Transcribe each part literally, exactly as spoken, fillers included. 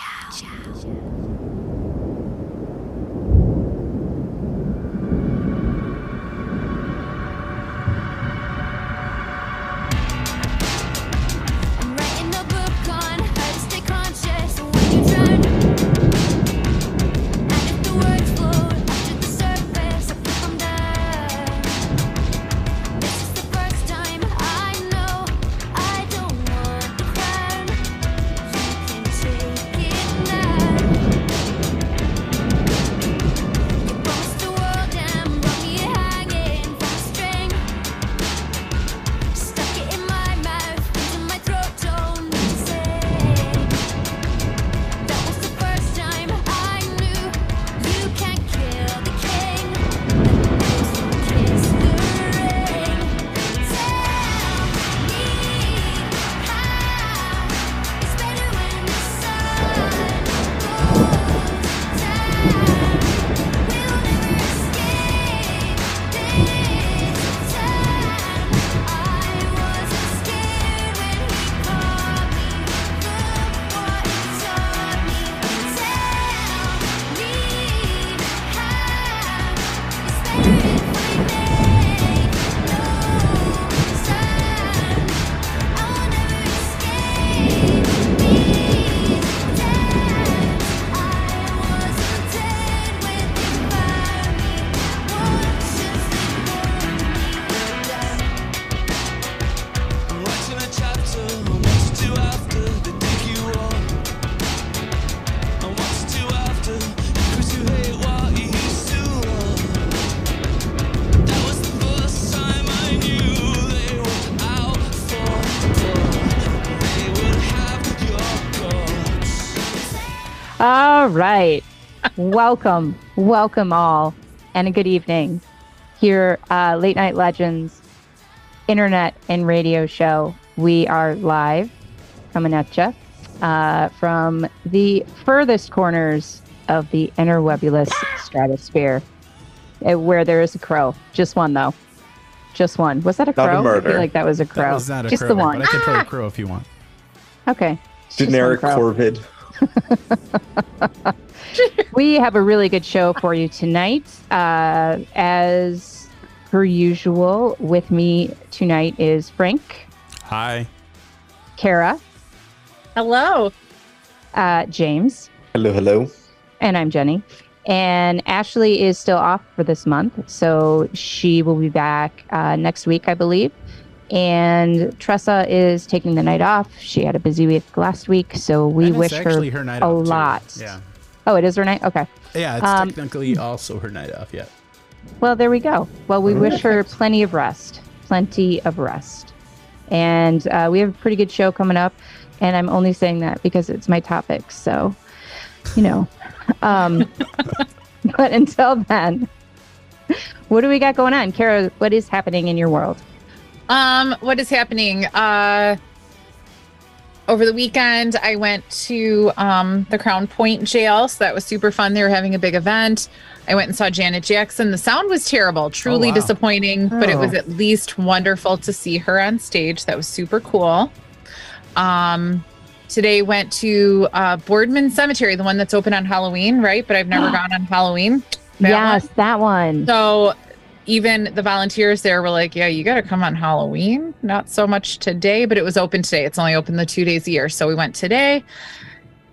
out. All right. Welcome. Welcome all. And a good evening. Here, uh, Late Night Legends, internet and radio show. We are live coming at you uh, from the furthest corners of the interwebulous stratosphere, where there is a crow. Just one, though. Just one. Was that a crow? Not a murder. I feel like that was a crow. That was not a just crow, the one. But I can throw a crow if you want. Okay. Generic corvid. We have a really good show for you tonight. Uh, as per usual, with me tonight is Frank. Hi. Kara. Hello. Uh, James. Hello, hello. And I'm Jenny. And Ashley is still off for this month, so she will be back uh, next week, I believe. And Tressa is taking the night off. She had a busy week last week, so we wish her, her night a off lot. Too. Yeah. Oh, it is her night? Okay. Yeah, it's um, technically also her night off, yeah. Well, there we go. Well, we wish her plenty of rest. Plenty of rest. And uh, we have a pretty good show coming up, and I'm only saying that because it's my topic, so, you know. um, but until then, what do we got going on? Kara, what is happening in your world? Um, what is happening? Uh, over the weekend, I went to um, the Crown Point Jail, so that was super fun. They were having a big event. I went and saw Janet Jackson. The sound was terrible, truly oh, wow. disappointing, oh. but it was at least wonderful to see her on stage. That was super cool. Um, today went to uh, Boardman Cemetery, the one that's open on Halloween, right? But I've never gone on Halloween. That yes, one. that one. So... Even the volunteers there were like, yeah, you got to come on Halloween. Not so much today, but it was open today. It's only open the two days a year. So we went today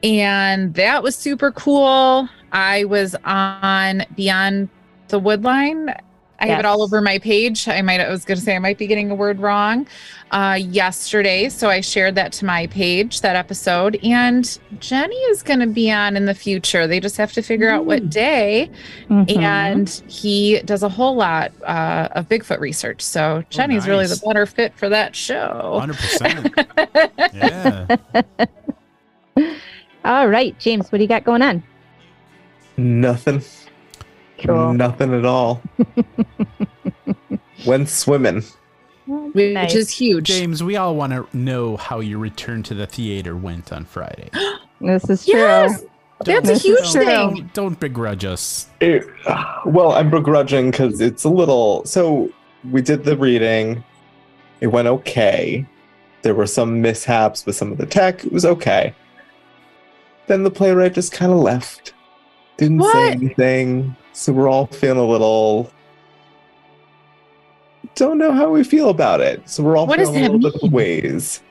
and that was super cool. I was on Beyond the Woodline. I yes. have it all over my page. I might, I was going to say, I might be getting a word wrong uh, yesterday. So I shared that to my page, that episode. And Jenny is going to be on in the future. They just have to figure mm. out what day. Mm-hmm. And he does a whole lot uh, of Bigfoot research. So Jenny's oh, nice. really the better fit for that show. one hundred percent. Yeah. All right, James, what do you got going on? Nothing. Cool. Nothing at all. When swimming. which nice. is huge. James, we all want to know how your return to the theater went on Friday. This is true. Yes! That's a huge don't, thing. Don't, don't begrudge us. It, well, I'm begrudging because it's a little... So we did the reading. It went okay. There were some mishaps with some of the tech. It was okay. Then the playwright just kind of left. Didn't what? say anything. So we're all feeling a little... Don't know how we feel about it. So we're all what feeling a little mean? bit of ways.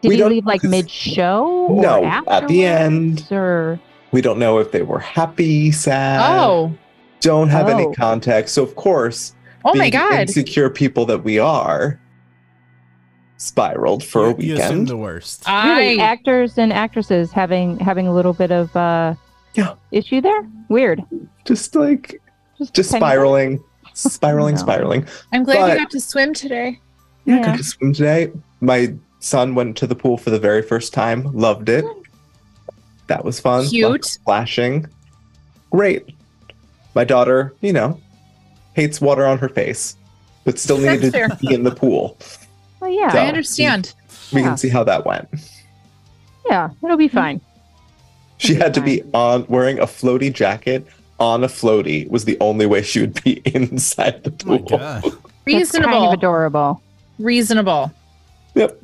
Did we he leave like mid-show? No, at the end. Or... We don't know if they were happy, sad. Oh. Don't have oh. any context. So, of course, oh my God, insecure people that we are spiraled for yeah, a weekend. You assume the worst. I... Really, actors and actresses having having a little bit of uh, yeah. issue there? Weird. Just like, just, just spiraling, spiraling, no. spiraling. I'm glad but, you got to swim today. Yeah, yeah, I got to swim today. My... son went to the pool for the very first time. Loved it. That was fun. Cute. Splashing. Great. My daughter, you know, hates water on her face, but still That's needed fair. to be in the pool. Well, yeah. So I understand. We, we yeah. can see how that went. Yeah, it'll be fine. She it'll had be to fine. be on wearing a floaty jacket on a floaty was the only way she would be inside the pool. Oh my God. Reasonable. That's kind of adorable. Reasonable. Yep.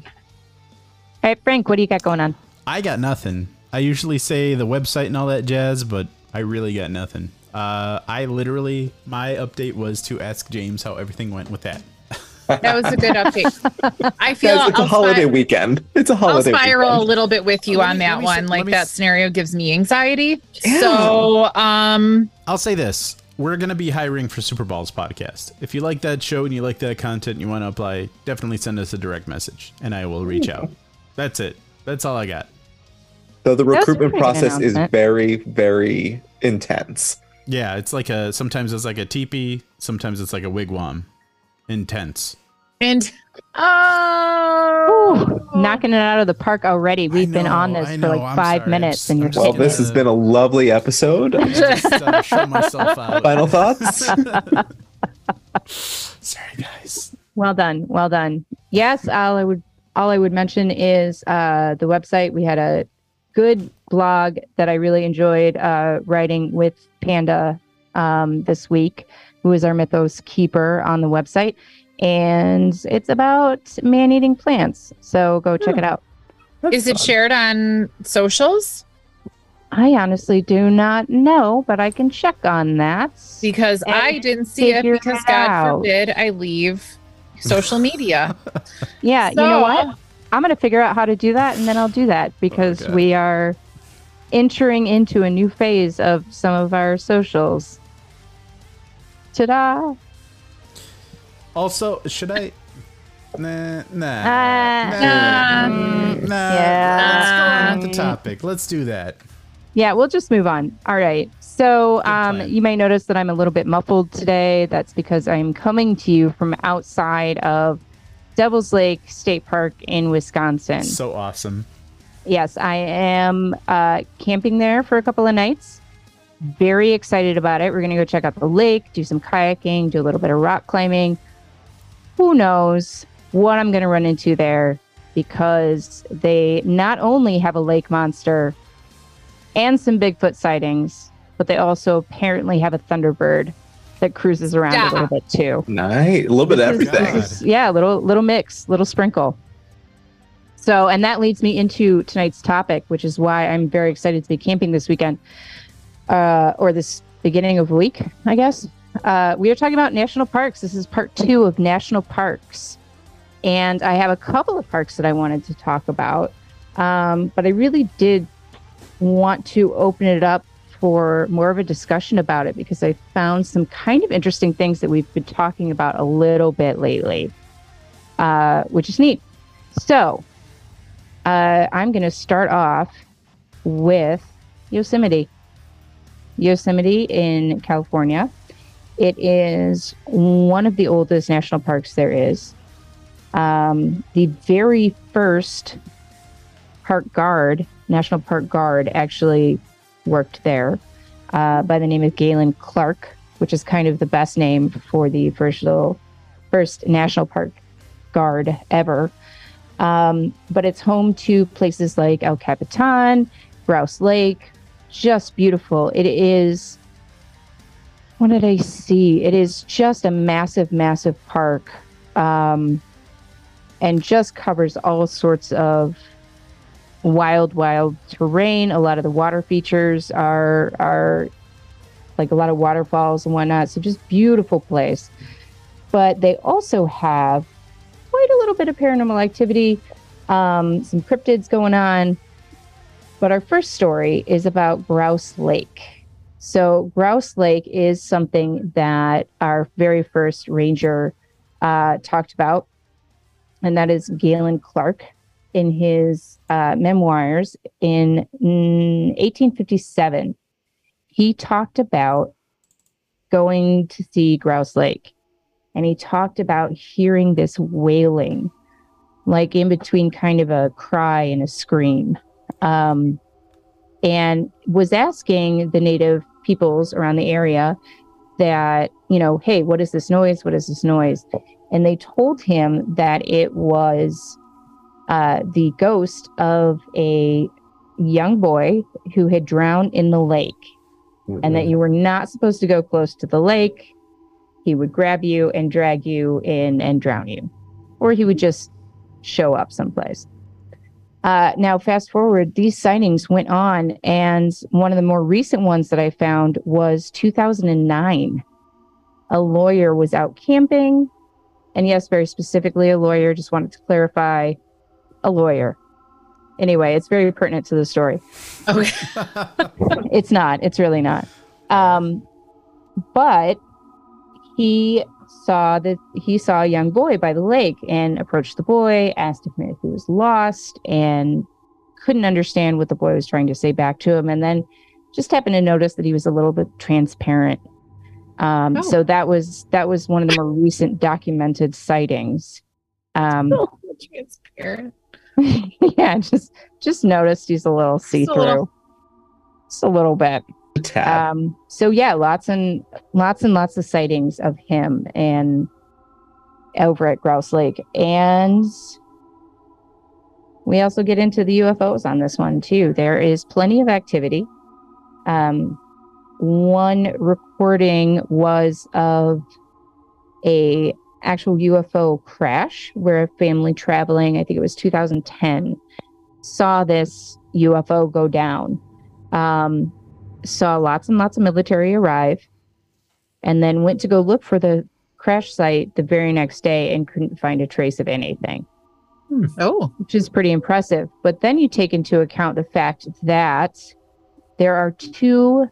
All right, Frank, what do you got going on? I got nothing. I usually say the website and all that jazz, but I really got nothing. Uh, I literally, my update was to ask James how everything went with that. That was a good update. I feel Guys, it's I'll a holiday spir- weekend. It's a holiday. I'll spiral weekend. a little bit with you oh, on me, that one. Say, like that s- scenario gives me anxiety. Ew. So, um, I'll say this: we're gonna be hiring for Super Balls podcast. If you like that show and you like that content, and you want to apply, definitely send us a direct message, and I will reach Ooh. out. That's it. That's all I got. So the recruitment process is very, very intense. Yeah, it's like a, sometimes it's like a teepee, sometimes it's like a wigwam. Intense. And, oh! Ooh, knocking it out of the park already. We've know, been on this for like I'm five sorry. minutes. Just, and you're well, this a, has been a lovely episode. I just uh, show myself out. Final thoughts? Sorry, guys. Well done. Well done. Yes, Al, I would All I would mention is uh, the website. We had a good blog that I really enjoyed uh, writing with Panda um, this week, who is our mythos keeper on the website. And it's about man-eating plants. So go check hmm. it out. That's is it fun. shared on socials? I honestly do not know, but I can check on that. Because I didn't see it because it God forbid I leave social media. Yeah, so, you know what? I'm going to figure out how to do that, and then I'll do that, because okay. we are entering into a new phase of some of our socials. Ta-da! Also, should I... Nah, nah, uh, nah, um, nah. Yeah. Let's go on with the topic. Let's do that. Yeah, we'll just move on. All right. So um, you may notice that I'm a little bit muffled today. That's because I'm coming to you from outside of Devil's Lake State Park in Wisconsin. So awesome. Yes, I am uh, camping there for a couple of nights. Very excited about it. We're going to go check out the lake, do some kayaking, do a little bit of rock climbing. Who knows what I'm going to run into there, because they not only have a lake monster and some Bigfoot sightings, but they also apparently have a Thunderbird that cruises around yeah. a little bit too. Nice. A little bit of everything. Is, yeah, little little mix, little sprinkle. So, and that leads me into tonight's topic, which is why I'm very excited to be camping this weekend, uh, or this beginning of week, I guess. Uh, we are talking about national parks. This is part two of national parks. And I have a couple of parks that I wanted to talk about, um, but I really did want to open it up for more of a discussion about it, because I found some kind of interesting things that we've been talking about a little bit lately, uh, which is neat. So uh, I'm going to start off with Yosemite. Yosemite in California. It is one of the oldest national parks there is. Um, the very first park guard, National Park Guard, actually worked there uh, by the name of Galen Clark, which is kind of the best name for the first little first national park guard ever. Um, but it's home to places like El Capitan, Grouse Lake, just beautiful. It is, what did I see? It is just a massive, massive park, um, and just covers all sorts of wild, wild terrain. A lot of the water features are, are like a lot of waterfalls and whatnot. So just beautiful place. But they also have quite a little bit of paranormal activity, um, some cryptids going on. But our first story is about Grouse Lake. So Grouse Lake is something that our very first ranger uh, talked about, and that is Galen Clark in his uh, memoirs in eighteen fifty-seven. He talked about going to see Grouse Lake, and he talked about hearing this wailing, like in between kind of a cry and a scream, um, and was asking the native peoples around the area that, you know, hey, what is this noise? What is this noise? And they told him that it was uh, the ghost of a young boy who had drowned in the lake, mm-hmm. and that you were not supposed to go close to the lake. He would grab you and drag you in and drown you, or he would just show up someplace. Uh, now, fast forward, these sightings went on, and one of the more recent ones that I found was two thousand nine. A lawyer was out camping, and yes, very specifically a lawyer, just wanted to clarify, a lawyer. Anyway, it's very pertinent to the story. Okay. It's not. It's really not. Um, but he saw that he saw a young boy by the lake and approached the boy, asked him if he was lost, and couldn't understand what the boy was trying to say back to him. And then just happened to notice that he was a little bit transparent. Um, oh. So that was that was one of the more recent documented sightings. Um, oh, transparent. Yeah, just just noticed he's a little see-through, just a little, just a little bit. Um, so yeah, lots and lots and lots of sightings of him and over at Grouse Lake. And we also get into the U F Os on this one too. There is plenty of activity. Um, one recording was of a actual U F O crash where a family traveling, I think it was two thousand ten, saw this U F O go down. Um, saw lots and lots of military arrive, and then went to go look for the crash site the very next day and couldn't find a trace of anything. Hmm. Oh, which is pretty impressive. But then you take into account the fact that there are two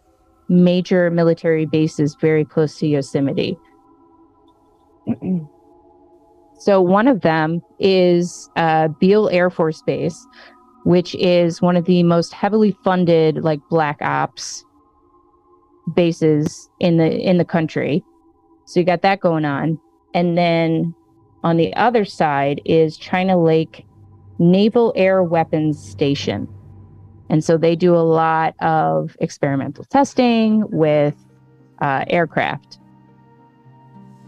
major military bases very close to Yosemite. So one of them is uh, Beale Air Force Base, which is one of the most heavily funded, like, black ops bases in the in the country. So you got that going on. And then on the other side is China Lake Naval Air Weapons Station. And so they do a lot of experimental testing with uh, aircraft.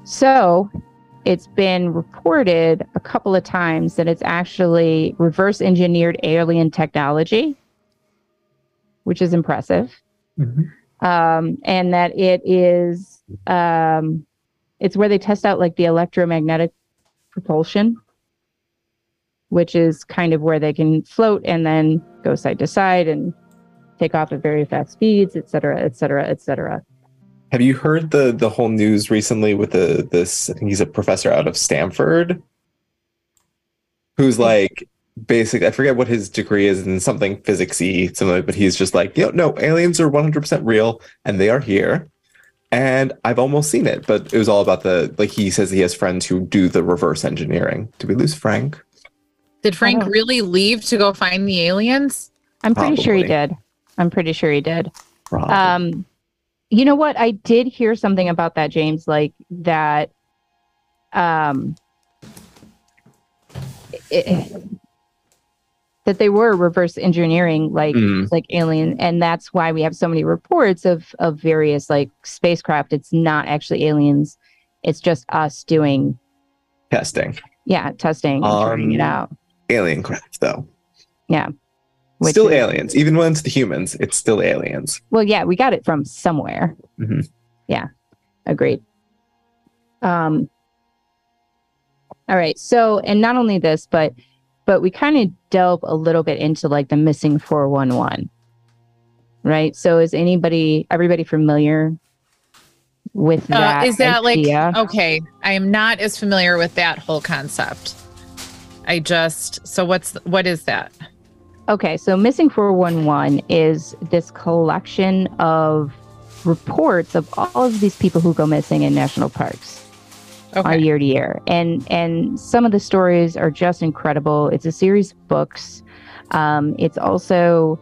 So it's been reported a couple of times that it's actually reverse engineered alien technology, which is impressive. Mm-hmm. Um, and that it is, um, it's where they test out like the electromagnetic propulsion, which is kind of where they can float and then go side to side and take off at very fast speeds, et cetera, et cetera, et cetera. Have you heard the the whole news recently with the this? I think he's a professor out of Stanford, who's like basically, I forget what his degree is in something physics-y, something, but he's just like, you know, no, aliens are one hundred percent real and they are here, and I've almost seen it. But it was all about the like he says he has friends who do the reverse engineering. Did we lose Frank? Did Frank really leave to go find the aliens? I'm Probably. pretty sure he did. I'm pretty sure he did. Probably. Um. You know what? I did hear something about that, James, like that um, it, that they were reverse engineering like mm. like alien. And that's why we have so many reports of, of various like spacecraft. It's not actually aliens. It's just us doing Testing. Yeah, testing, um, trying it out. Alien craft, though. Yeah. Which still is... aliens. Even when it's the humans, it's still aliens. Well, yeah, we got it from somewhere. Mm-hmm. Yeah, agreed. Um. All right, so, and not only this, but but we kind of delve a little bit into, like, the missing four one one, right? So is anybody, everybody familiar with that? Uh, is that idea? Like, okay, I am not as familiar with that whole concept. I just, so what's, what is that? Okay, so Missing four one one is this collection of reports of all of these people who go missing in national parks. Okay. On year to year. And and some of the stories are just incredible. It's a series of books. Um, it's also,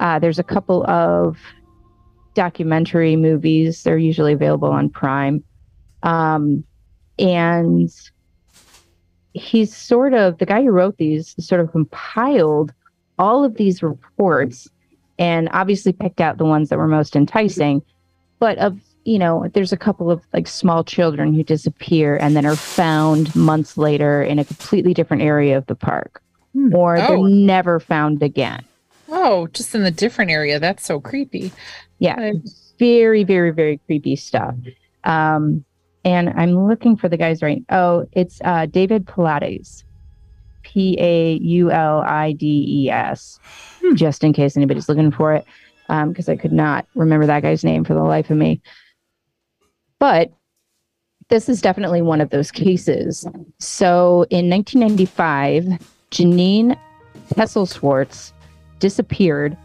uh, there's a couple of documentary movies. They're usually available on Prime. Um, and he's sort of, the guy who wrote these sort of compiled all of these reports and obviously picked out the ones that were most enticing. But of, you know, there's a couple of like small children who disappear and then are found months later in a completely different area of the park, hmm. or oh. they're never found again. Oh, just in a different area. That's so creepy. Yeah. I'm... Very, very, very creepy stuff. Um, and I'm looking for the guys right. Oh, it's uh, David Paulides. P A U L I D E S, hmm. just in case anybody's looking for it, because um, I could not remember that guy's name for the life of me. But this is definitely one of those cases. So in nineteen ninety-five, Janine Hesselschwartz disappeared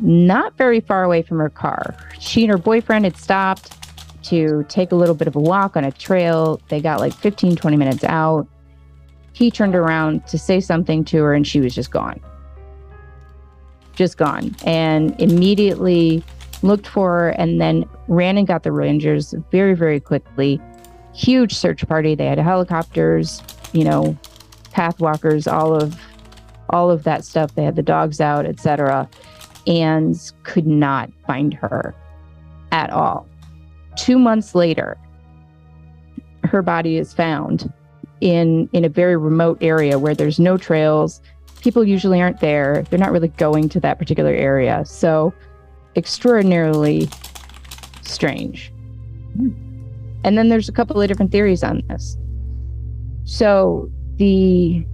not very far away from her car. She and her boyfriend had stopped to take a little bit of a walk on a trail. They got like fifteen, twenty minutes out. He turned around to say something to her and she was just gone. Just gone. And immediately looked for her and then ran and got the Rangers very, very quickly. Huge search party. They had helicopters, you know, pathwalkers, all of all of that stuff. They had the dogs out, et cetera, and could not find her at all. Two months later, her body is found in in a very remote area where there's no trails. People usually aren't there. They're not really going to that particular area. So extraordinarily strange. And then there's a couple of different theories on this. So the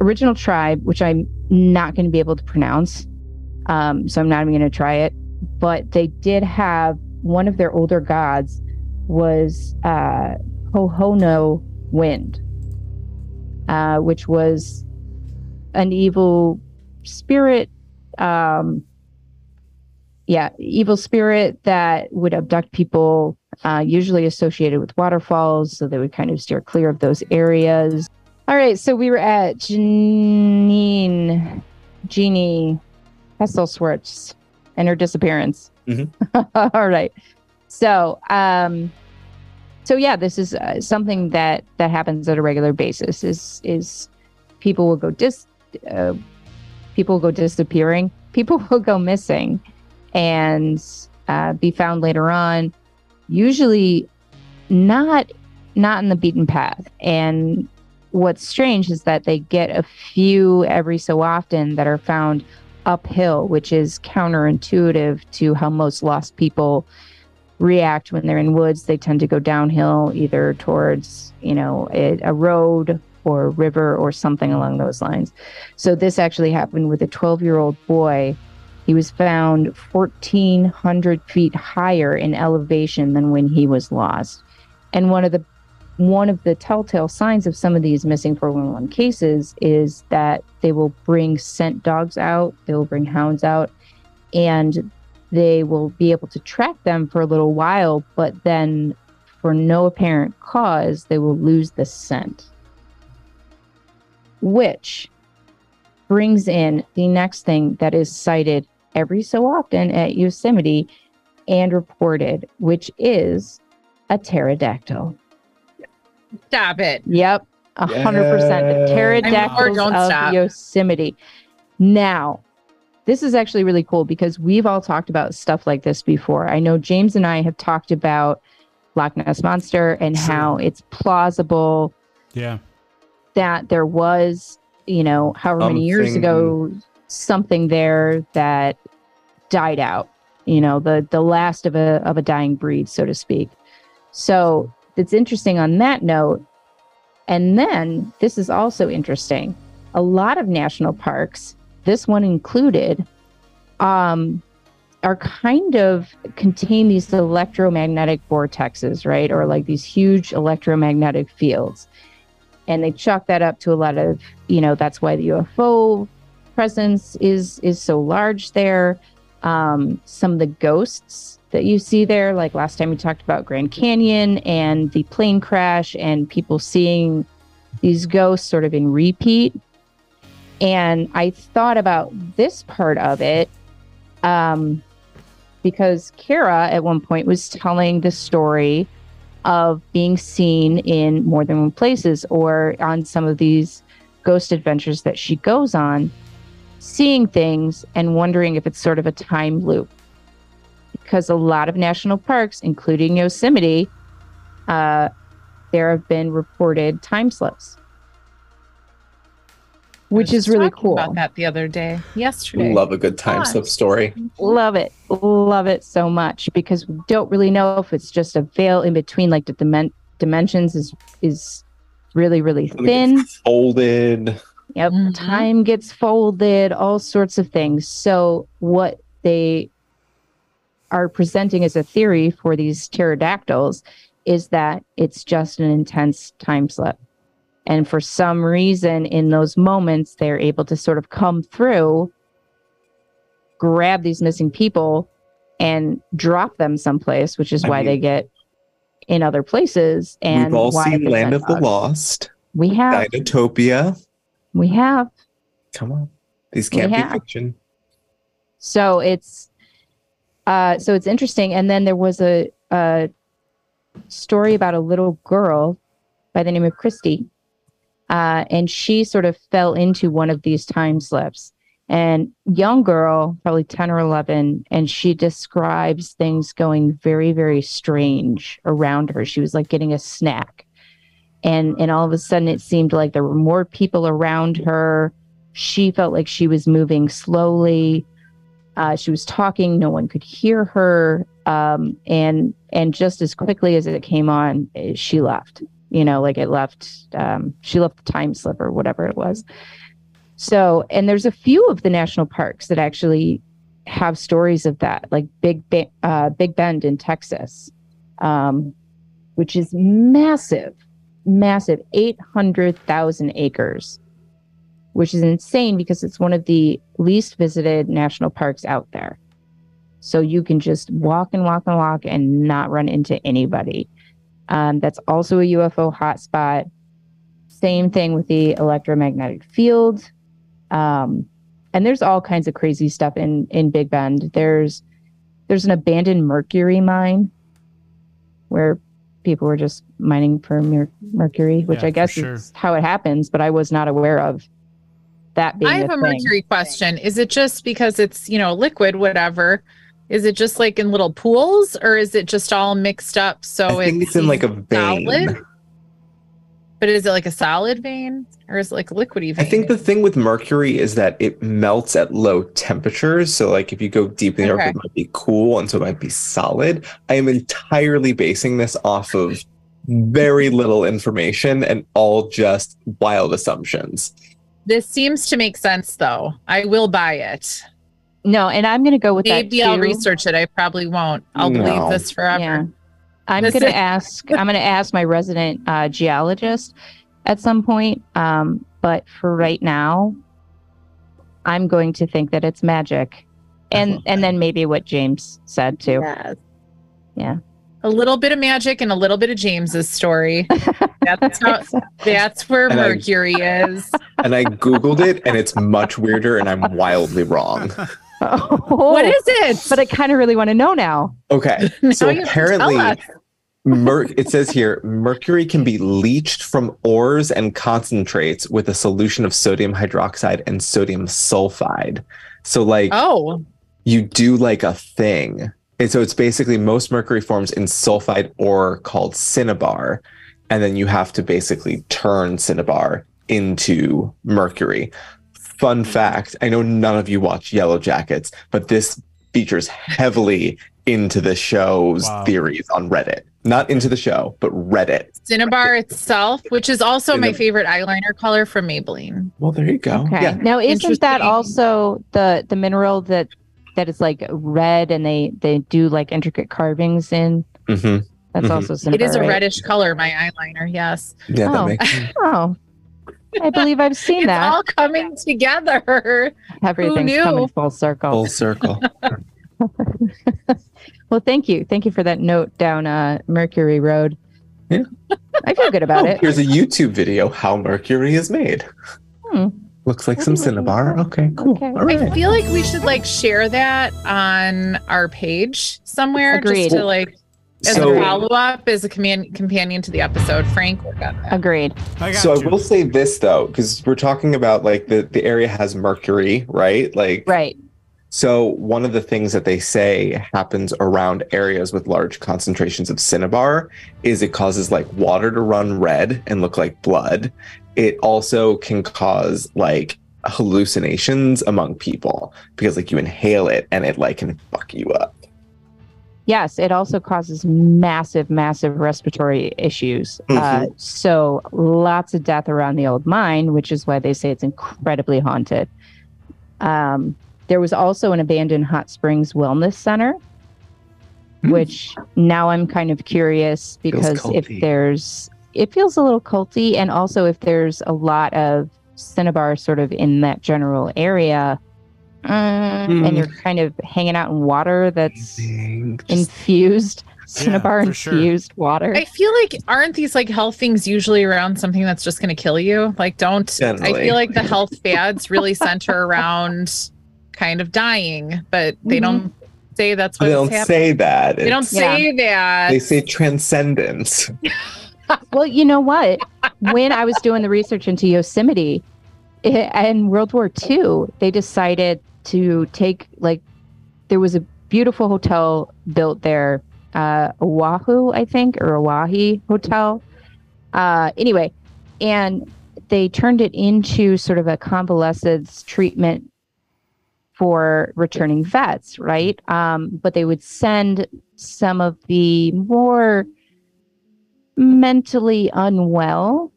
original tribe, which I'm not going to be able to pronounce, um, so I'm not even going to try it, but they did have one of their older gods was uh, Ho'ohonu Wind, uh, which was an evil spirit, um, yeah, evil spirit that would abduct people, uh, usually associated with waterfalls, so they would kind of steer clear of those areas. All right, so we were at Janine, Jeannie Hesselschwartz and her disappearance. Mm-hmm. All right, so um, so yeah, this is uh, something that that happens at a regular basis. Is is People will go dis. Uh, people will go disappearing. People will go missing, and uh, be found later on. Usually, not not in the beaten path. And what's strange is that they get a few every so often that are found uphill, which is counterintuitive to how most lost people react when they're in woods. They tend to go downhill, either towards you know a, a road or river or something along those lines. So this actually happened with a twelve-year-old boy. He was found fourteen hundred feet higher in elevation than when he was lost. And one of the one of the telltale signs of some of these missing four one one cases is that they will bring scent dogs out, they will bring hounds out, and they will be able to track them for a little while, but then for no apparent cause, they will lose the scent. Which brings in the next thing that is cited every so often at Yosemite and reported, which is a pterodactyl. Stop it. Yep. A hundred percent. The pterodactyls of stop. Yosemite. Now, this is actually really cool because we've all talked about stuff like this before. I know James and I have talked about Loch Ness Monster and how it's plausible Yeah. That there was, you know, however something. many years ago, something there that died out, you know, the, the last of a, of a dying breed, so to speak. So it's interesting on that note. And then this is also interesting. A lot of national parks, this one included, um, are kind of contain these electromagnetic vortexes, right? Or like these huge electromagnetic fields. And they chalk that up to a lot of, you know, that's why the U F O presence is, is so large there. Um, some of the ghosts that you see there, like last time we talked about Grand Canyon and the plane crash and people seeing these ghosts sort of in repeat. And I thought about this part of it um, because Kara at one point was telling the story of being seen in more than one places or on some of these ghost adventures that she goes on, seeing things and wondering if it's sort of a time loop. Because a lot of national parks, including Yosemite, uh, there have been reported time slips, which is really cool. About that the other day, yesterday. Love a good time slip story. Love it, love it so much because we don't really know if it's just a veil in between, like the dimen- dimensions is is really really thin, folded. Yep, mm-hmm. Time gets folded, all sorts of things. So what they are presenting as a theory for these pterodactyls is that it's just an intense time slip. And for some reason, in those moments, they're able to sort of come through, grab these missing people, and drop them someplace, which is I why mean, they get in other places. And we've all why seen Land of the Lost. We have. Dinotopia. We have. Come on. These can't be fiction. So it's uh, so it's interesting. And then there was a, a story about a little girl by the name of Christy. Uh, and she sort of fell into one of these time slips. And young girl, probably ten or eleven, and she describes things going very, very strange around her. She was like getting a snack. And and all of a sudden, it seemed like there were more people around her. She felt like she was moving slowly. Uh, she was talking. No one could hear her. Um, and and just as quickly as it came on, she left. You know, like it left. Um, she left the time slip or whatever it was. So, and there's a few of the national parks that actually have stories of that, like Big Bend, uh, Big Bend in Texas, um, which is massive. Massive eight hundred thousand acres, which is insane because it's one of the least visited national parks out there. So you can just walk and walk and walk and not run into anybody. Um, that's also a U F O hotspot. Same thing with the electromagnetic field. Um, and there's all kinds of crazy stuff in, in Big Bend. There's, there's an abandoned mercury mine where people were just mining for mer- mercury, which yeah, I guess sure. is how it happens, but I was not aware of that being I have a, a mercury question. Is it just because it's, you know, liquid, whatever? Is it just like in little pools or is it just all mixed up? So I think it's, it's in like a vein. Solid? But is it like a solid vein or is it like a liquidy vein? I think the thing with mercury is that it melts at low temperatures. So like if you go deep in the okay. earth, it might be cool. And so it might be solid. I am entirely basing this off of very little information and all just wild assumptions. This seems to make sense though. I will buy it. No, and I'm going to go with Maybe that Maybe I'll research it. I probably won't. I'll no. believe this forever. Yeah. I'm going to ask, I'm going to ask my resident uh, geologist at some point. Um, but for right now, I'm going to think that it's magic. And, and then maybe what James said too. Yes. Yeah. A little bit of magic and a little bit of James's story. That's how, that's where and Mercury I, is. And I Googled it and it's much weirder and I'm wildly wrong. Oh, what is it? But I kind of really want to know now. Okay. So apparently, mer- it says here, mercury can be leached from ores and concentrates with a solution of sodium hydroxide and sodium sulfide. So like, oh, you do like a thing. And so it's basically most mercury forms in sulfide ore called cinnabar. and then you have to basically turn Cinnabar into Mercury. Fun fact, I know none of you watch Yellow Jackets, but this features heavily into the show's wow. theories on Reddit. Not into the show, but Reddit. Cinnabar Reddit. itself, which is also Cinnabar. my favorite eyeliner color from Maybelline. Well, there you go. Okay. Yeah. Now, isn't that also the, the mineral that, that is like red and they, they do like intricate carvings in? Mm-hmm. That's mm-hmm. also Cinnabar. It is a right? reddish color, my eyeliner, yes. Yeah, oh. that makes sense. Oh. I believe I've seen it's that. It's all coming together. Everything's coming full circle. Full circle. Well, thank you. Thank you for that note down uh, Mercury Road. Yeah. I feel good about oh, it. Here's a YouTube video, how Mercury is made. Hmm. Looks like what some Cinnabar. Okay, cool. Okay. All right. I feel like we should like share that on our page somewhere. Agreed. Just to like... As so, a follow-up, as a command, companion to the episode, Frank, we got that. Agreed. I got so you. I will say this, though, because we're talking about, like, the, the area has Mercury, right? Like, right. So one of the things that they say happens around areas with large concentrations of Cinnabar is it causes, like, water to run red and look like blood. It also can cause, like, hallucinations among people because, like, you inhale it and it, like, can fuck you up. Yes, it also causes massive, massive respiratory issues. Mm-hmm. Uh, so lots of death around the old mine, which is why they say it's incredibly haunted. Um, there was also an abandoned Hot Springs Wellness Center, mm. which now I'm kind of curious because if there's, it feels a little culty. And also if there's a lot of Cinnabar sort of in that general area, Uh, mm. and you're kind of hanging out in water that's Just, infused cinnabar yeah, infused sure. water. I feel like aren't these like health things usually around something that's just going to kill you? Like don't Generally. I feel like the health fads really center around kind of dying, but they mm-hmm. don't say that's what they don't happening. say that. They don't it's, say yeah. that. They say transcendence. Well, you know what? When I was doing the research into Yosemite in World War Two, they decided to take, like, there was a beautiful hotel built there, uh, Oahu, I think, or Oahe Hotel. Uh, anyway, and they turned it into sort of a convalescence treatment for returning vets, right? Um, but they would send some of the more mentally unwell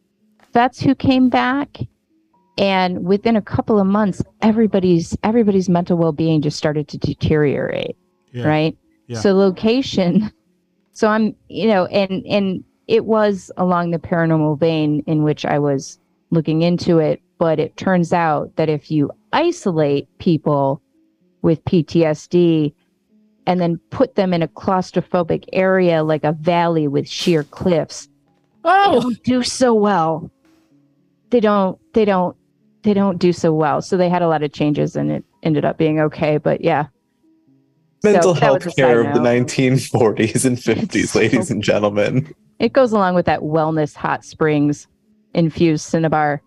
vets who came back. And within a couple of months, everybody's everybody's mental well-being just started to deteriorate, yeah. right? Yeah. So location, so I'm, you know, and and it was along the paranormal vein in which I was looking into it, but it turns out that if you isolate people with P T S D and then put them in a claustrophobic area like a valley with sheer cliffs, oh. they don't do so well. They don't, they don't. They don't do so well. So they had a lot of changes and it ended up being okay. But yeah. Mental so health care of the nineteen forties and fifties, it's ladies so, and gentlemen. It goes along with that wellness hot springs infused cinnabar.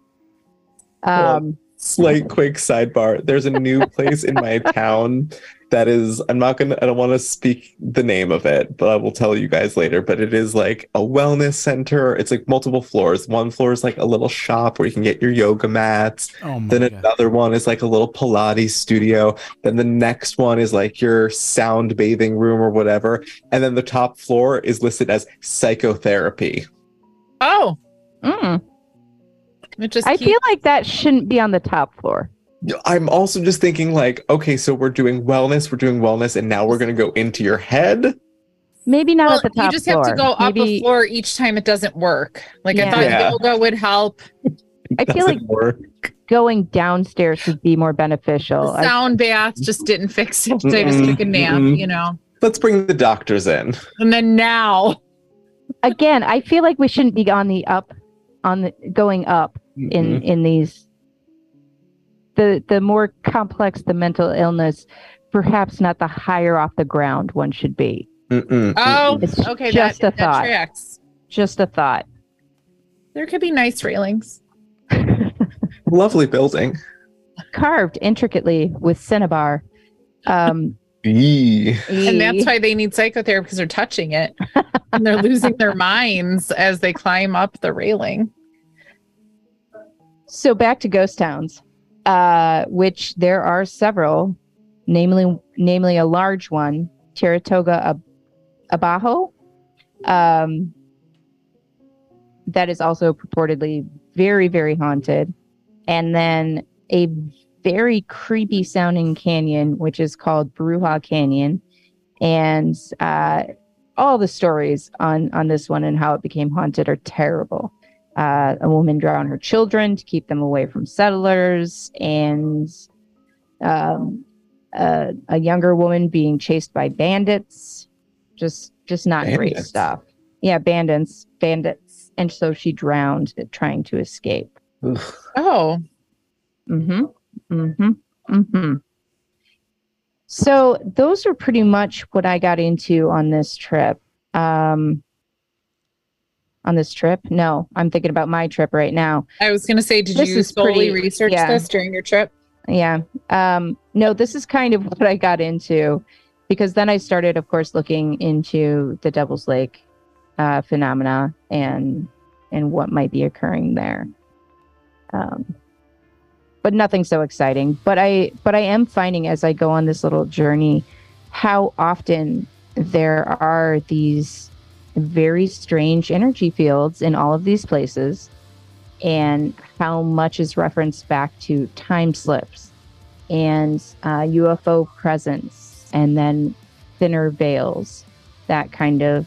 Um, well, slight quick sidebar. There's a new place in my town that is, I'm not going to, I don't want to speak the name of it, but I will tell you guys later. But it is like a wellness center. It's like multiple floors. One floor is like a little shop where you can get your yoga mats. Oh my then God. Another one is like a little Pilates studio. Then the next one is like your sound bathing room or whatever. And then the top floor is listed as psychotherapy. Oh. Mm. Just I keep- feel like that shouldn't be on the top floor. I'm also just thinking like, okay, so we're doing wellness, we're doing wellness, and now we're going to go into your head. Maybe not well, at the top You just floor. have to go Maybe... up a floor each time it doesn't work. Like yeah. I thought yeah. yoga would help. I feel like work. going downstairs would be more beneficial. The sound I... bath just didn't fix it. Mm-mm, I just took a nap, mm-mm. you know. Let's bring the doctors in. And then now. Again, I feel like we shouldn't be on the up, on the going up mm-hmm. in, in these The the more complex the mental illness, perhaps not the higher off the ground one should be. Mm-mm, oh, it's okay. Just that, a that thought. Tracks. Just a thought. There could be nice railings. Lovely building. Carved intricately with cinnabar. Um, Eee. And that's why they need psychotherapy, because they're touching it and they're losing their minds as they climb up the railing. So back to ghost towns, uh, which there are several, namely namely a large one, Teratoga Abajo, um, that is also purportedly very, very haunted. And then a very creepy sounding canyon, which is called Bruja Canyon. And uh, all the stories on, on this one and how it became haunted are terrible. Uh, a woman drowned her children to keep them away from settlers, and um, uh, a younger woman being chased by bandits. Just just not bandits. Great stuff. Yeah, bandits, bandits. And so she drowned trying to escape. Oof. Oh. Mm-hmm. Mm-hmm. Mm-hmm. So those are pretty much what I got into on this trip. Um, on this trip? No, I'm thinking about my trip right now. I was going to say, did this you solely pretty, research yeah. this during your trip? Yeah. Um, no, this is kind of what I got into, because then I started, of course, looking into the Devil's Lake uh, phenomena and and what might be occurring there. Um, but nothing so exciting. But I, but I am finding as I go on this little journey, how often there are these very strange energy fields in all of these places, and how much is referenced back to time slips and uh, U F O presence, and then thinner veils, that kind of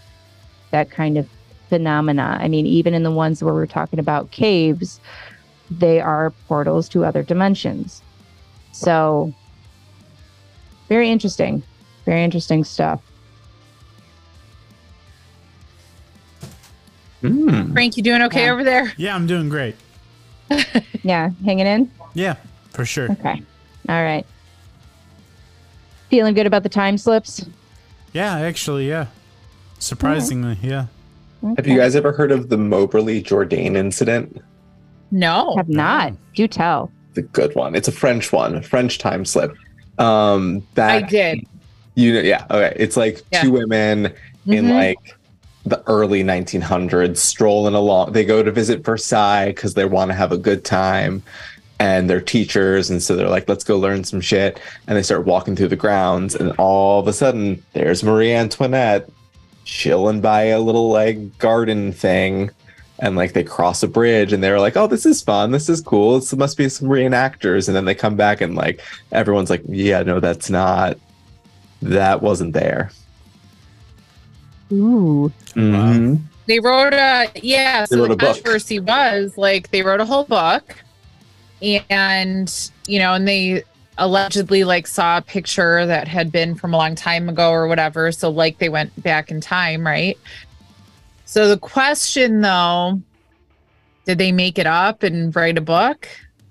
that kind of phenomena. I mean, even in the ones where we're talking about caves, they are portals to other dimensions. So very interesting, very interesting stuff. Mm. Frank, you doing okay yeah. over there? Yeah, I'm doing great. Yeah, hanging in? Yeah, for sure. Okay. All right. Feeling good about the time slips? Yeah, actually, yeah. Surprisingly, right. yeah. Okay. Have you guys ever heard of the Moberly-Jordan incident? No. Have not. Do tell. It's a good one. It's a French one, a French time slip. Um, that, I did. You know, yeah, okay. It's like yeah. two women mm-hmm. in like the early nineteen hundreds strolling along. They go to visit Versailles because they want to have a good time, and they're teachers, and so they're like, let's go learn some shit. And they start walking through the grounds, and all of a sudden there's Marie Antoinette chilling by a little like garden thing, and like they cross a bridge, and they're like, oh, this is fun, this is cool, it must be some reenactors. And then they come back, and like everyone's like, yeah, no, that's not, that wasn't there. Ooh. Mm-hmm. They wrote a yeah. So the controversy was like they wrote a whole book, and you know, and they allegedly like saw a picture that had been from a long time ago or whatever. So like they went back in time, right? So the question though, did they make it up and write a book,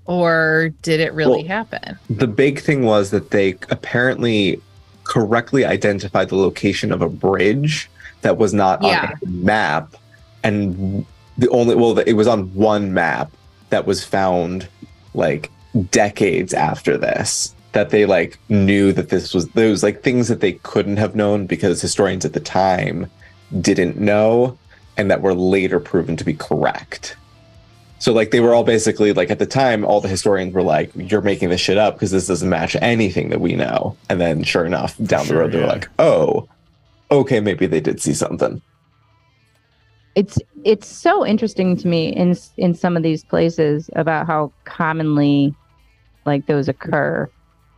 or did it really well, happen? The big thing was that they apparently correctly identified the location of a bridge that was not yeah. on a map, and the only well it was on one map that was found like decades after this, that they like knew that this was those like things that they couldn't have known because historians at the time didn't know, and that were later proven to be correct. So like they were all basically like at the time, all the historians were like, you're making this shit up because this doesn't match anything that we know. And then sure enough, down sure, the road, they yeah. were like, oh, okay, maybe they did see something. It's it's so interesting to me in in some of these places about how commonly like those occur,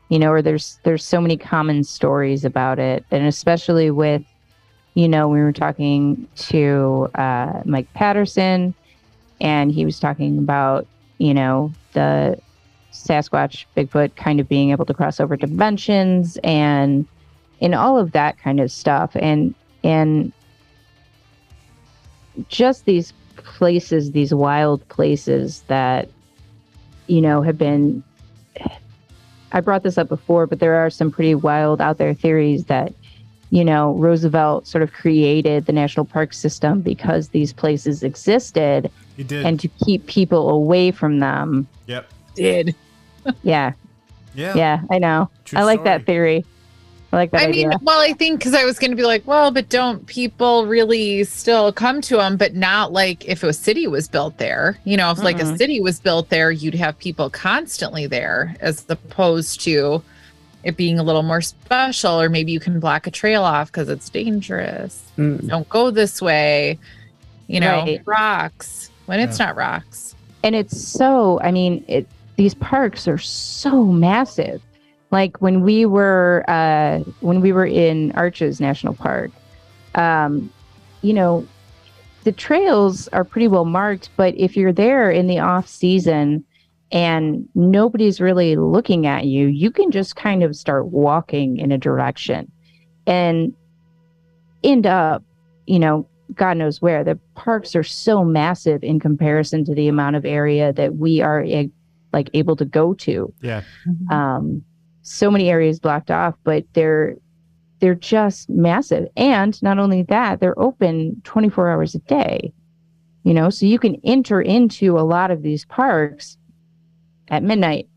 you know, or there's there's so many common stories about it. And especially with, you know, we were talking to uh, Mike Patterson, and he was talking about, you know, the Sasquatch, Bigfoot kind of being able to cross over dimensions and in all of that kind of stuff. And and just these places, these wild places that, you know, have been, I brought this up before, but there are some pretty wild out there theories that, you know, Roosevelt sort of created the national park system because these places existed. He did. And to keep people away from them. Yep. Did. yeah. Yeah. Yeah, I know. True I like story. That theory. I like that I idea. mean, well, I think because I was going to be like, well, but don't people really still come to them? But not like if a city was built there. You know, if mm-hmm. like a city was built there, you'd have people constantly there as opposed to it being a little more special. Or maybe you can block a trail off because it's dangerous. Mm. Don't go this way. You know, right. rocks when yeah. it's not rocks. And it's so, I mean, it, these parks are so massive. Like when we were uh, when we were in Arches National Park, um, you know, the trails are pretty well marked. But if you're there in the off season and nobody's really looking at you, you can just kind of start walking in a direction and end up, you know, God knows where. The parks are so massive in comparison to the amount of area that we are a- like able to go to. Yeah. Um, so many areas blocked off, but they're they're just massive. And not only that, they're open twenty-four hours a day, you know, so you can enter into a lot of these parks at midnight.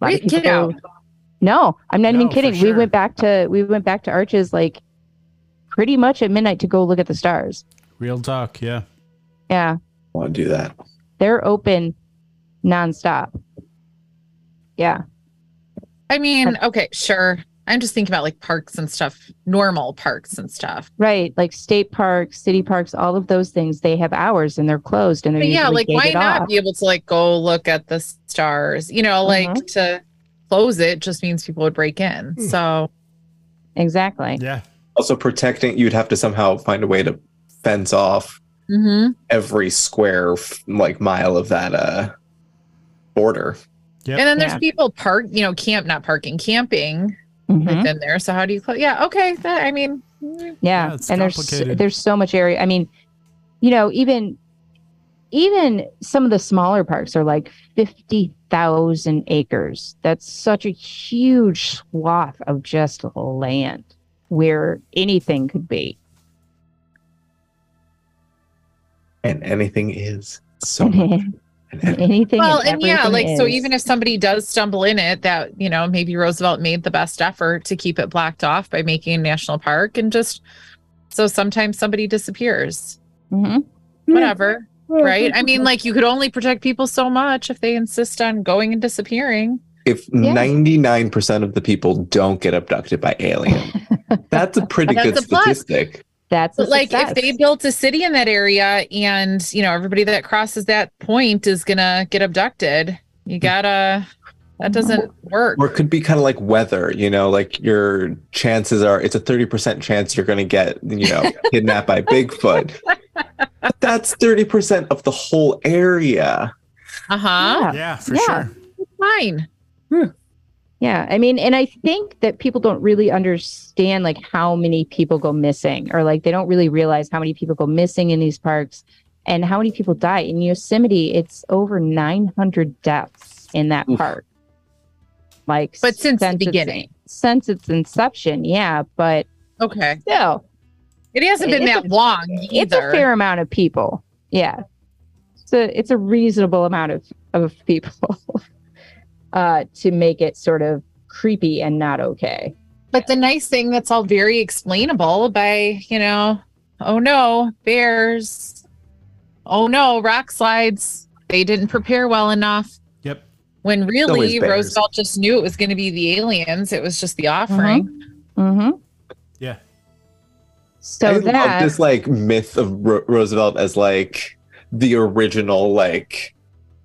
Wait, get out. No, I'm not no, even kidding. Sure. We went back to we went back to Arches like pretty much at midnight to go look at the stars. Real talk. Yeah. Yeah. I want to do that. They're open nonstop. Yeah. I mean, okay, sure. I'm just thinking about like parks and stuff, normal parks and stuff. Right. Like state parks, city parks, all of those things, they have hours and they're closed. And they're yeah, like why not off. be able to like go look at the stars? You know, like uh-huh. to close it just means people would break in. Mm. So exactly. Yeah. Also protecting, you'd have to somehow find a way to fence off mm-hmm. every square like mile of that uh, border. Yep. And then there's yeah. people park, you know, camp, not parking, camping mm-hmm. within there. So how do you close? Yeah. Okay. That, I mean, yeah. yeah and there's, there's so much area. I mean, you know, even, even some of the smaller parks are like fifty thousand acres. That's such a huge swath of just land where anything could be. And anything is so much. Anything well, and, and yeah, like is. so even if somebody does stumble in it, that, you know, maybe Roosevelt made the best effort to keep it blocked off by making a national park, and just so sometimes somebody disappears. Mm-hmm. Whatever. Mm-hmm. Right. I mean, like you could only protect people so much if they insist on going and disappearing. If yeah. ninety-nine percent of the people don't get abducted by aliens, that's a pretty that's good a statistic. Plus. That's like success. If they built a city in that area and, you know, everybody that crosses that point is going to get abducted. You gotta, that doesn't work. Or it could be kind of like weather, you know, like your chances are it's a thirty percent chance you're going to get, you know, kidnapped by Bigfoot. But that's thirty percent of the whole area. Uh-huh. Yeah, yeah for yeah. sure. It's fine. Hmm. Yeah, I mean, and I think that people don't really understand like how many people go missing, or like they don't really realize how many people go missing in these parks and how many people die. In Yosemite, it's over nine hundred deaths in that Oof. park. Like, but since, since the beginning, its, since its inception, yeah, but okay, still, it hasn't been that a, long either. It's a fair amount of people. Yeah, so it's a reasonable amount of of people. Uh, to make it sort of creepy and not okay. But the nice thing, that's all very explainable by, you know, oh no, bears. Oh no, rock slides. They didn't prepare well enough. Yep. When really Roosevelt just knew it was going to be the aliens. It was just the offering. Mm-hmm. mm-hmm. Yeah. So I that... love this like myth of Ro- Roosevelt as like the original like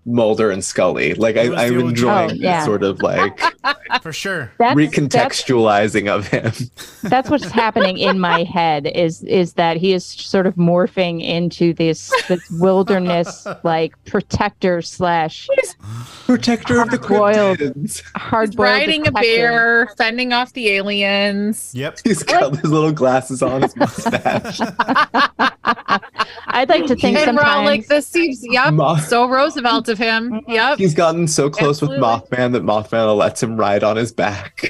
Mulder and Scully. Like I, I'm enjoying oh, yeah. this sort of like for sure that's, recontextualizing that's, of him. That's what's happening in my head is is that he is sort of morphing into this this wilderness like protector slash protector of the cryptids. Hard boiled riding detective. A bear, fending off the aliens. Yep, he's got his little glasses on his mustache. I'd like to think and we're all like this seems yep. Ma- so Roosevelt. Him. Yep. He's gotten so close Absolutely. with Mothman that Mothman lets him ride on his back.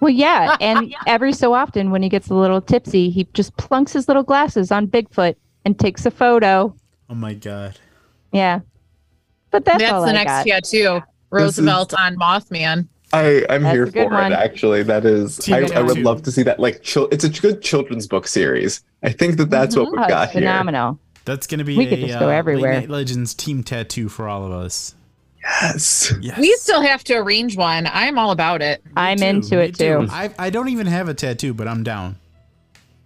Well, yeah, and yeah. every so often when he gets a little tipsy, he just plunks his little glasses on Bigfoot and takes a photo. Oh my god. Yeah, but that's, that's all the I next got. tattoo. Roosevelt is... on Mothman. I, I'm That's here for one. it, actually. That is, I, I would love to see that. Like, chil- It's a good children's book series. I think that that's mm-hmm. what we've oh, got phenomenal. here. Phenomenal. That's going to be we a could just go uh, everywhere. Late Night Legends team tattoo for all of us. Yes. yes. We still have to arrange one. I'm all about it. I'm into it, too. I, I don't even have a tattoo, but I'm down.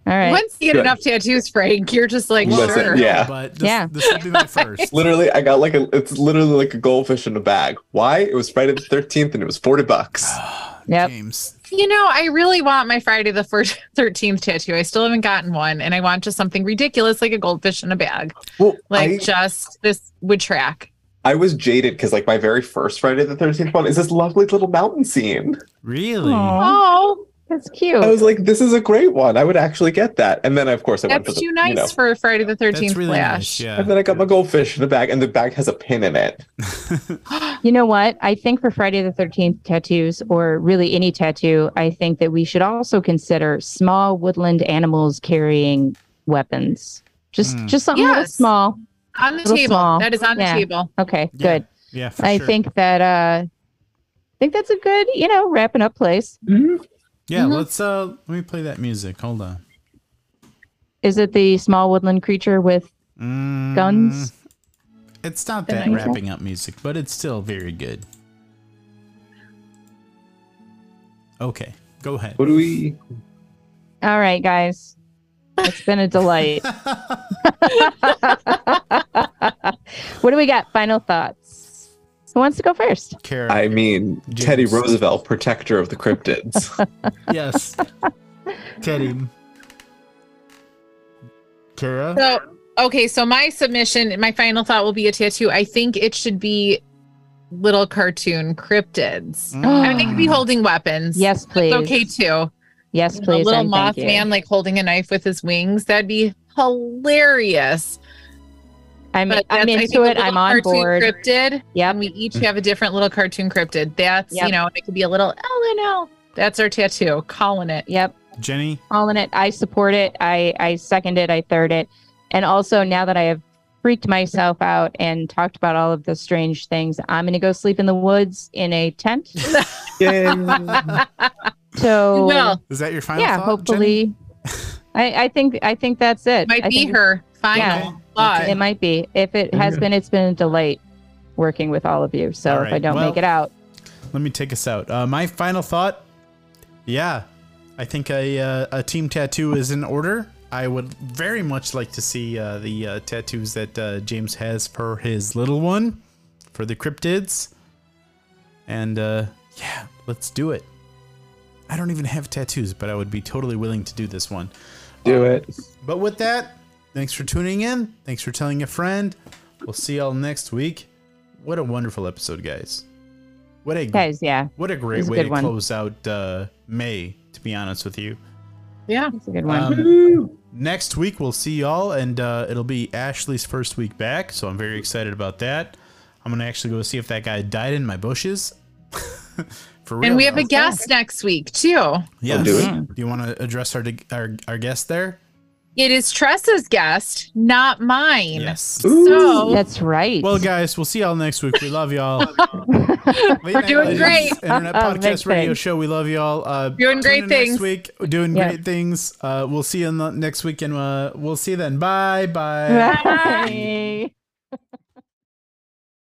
All right. Once you get Good. enough tattoos, Frank, you're just like, Listen, sure. Yeah. But this, yeah. this would be my first. Literally, I got like a, it's literally like a goldfish in a bag. Why? It was Friday the thirteenth and it was forty bucks. Yep. James. You know, I really want my Friday the thirteenth tattoo. I still haven't gotten one. And I want just something ridiculous like a goldfish in a bag. Well, like I, just this would track. I was jaded because like my very first Friday the thirteenth one is this lovely little mountain scene. Really? Oh. That's cute. I was like, this is a great one. I would actually get that. And then, of course, I That's went for the, too nice you know, for Friday the thirteenth really flash. Nice, yeah. And then I got my goldfish in the bag, and the bag has a pin in it. You know what? I think for Friday the thirteenth tattoos, or really any tattoo, I think that we should also consider small woodland animals carrying weapons. Just mm. just something yes. little small. On the table. Small. That is on yeah. the table. Okay, yeah. good. Yeah, for I sure. think that uh, I think that's a good, you know, wrapping up place. Mm-hmm. Yeah, mm-hmm. let's uh let me play that music. Hold on. Is it the small woodland creature with mm, guns? It's not that, that wrapping sense? up music, but it's still very good. Okay, go ahead. What do we All right, guys. It's been a delight. What do we got? Final thoughts. Who wants to go first? Karen. I mean, James. Teddy Roosevelt, protector of the cryptids. Yes. Teddy. Kara? So, okay, so my submission, my final thought will be a tattoo. I think it should be little cartoon cryptids. Mm. I mean, they could be holding weapons. Yes, please. That's okay, too. Yes, please. A little Mothman, like, holding a knife with his wings. That'd be hilarious. I'm, I'm into it. I'm on board. Cryptid. Yeah. And we each have a different little cartoon cryptid. That's, yep. you know, it could be a little L and L. That's our tattoo. Calling it. Yep. Jenny. Calling it. I support it. I, I second it. I third it. And also, now that I have freaked myself out and talked about all of the strange things, I'm going to go sleep in the woods in a tent. Yeah. So. Well, is that your final yeah, thought, hopefully. I, I think I think that's it. Might I be think, her final. Yeah. Okay. It might be. If it has been, it's been a delight working with all of you. So right. if I don't well, make it out. Let me take us out. Uh, my final thought. Yeah, I think a, uh, a team tattoo is in order. I would very much like to see uh, the uh, tattoos that uh, James has for his little one for the cryptids. And uh, yeah, let's do it. I don't even have tattoos, but I would be totally willing to do this one. Do um, it. But with that. Thanks for tuning in. Thanks for telling a friend. We'll see y'all next week. What a wonderful episode, guys. What a guys, yeah. What a great way a to one. close out uh, May, to be honest with you. Yeah, that's a good one. Um, next week, we'll see y'all, and uh, it'll be Ashley's first week back, so I'm very excited about that. I'm going to actually go see if that guy died in my bushes. For real. And we have a guest there. next week, too. Yes. We'll do it. Yeah. Do you want to address our, our, our guest there? It is Tressa's guest, not mine. Yes. Ooh, so that's right. Well, guys, we'll see y'all next week. We love y'all. We're doing great. Internet oh, podcast radio sense. show. We love y'all. Uh, doing great things next week. Doing yep. great things. Uh, we'll see you in the next week, and uh, we'll see you then. Bye. Bye. Bye.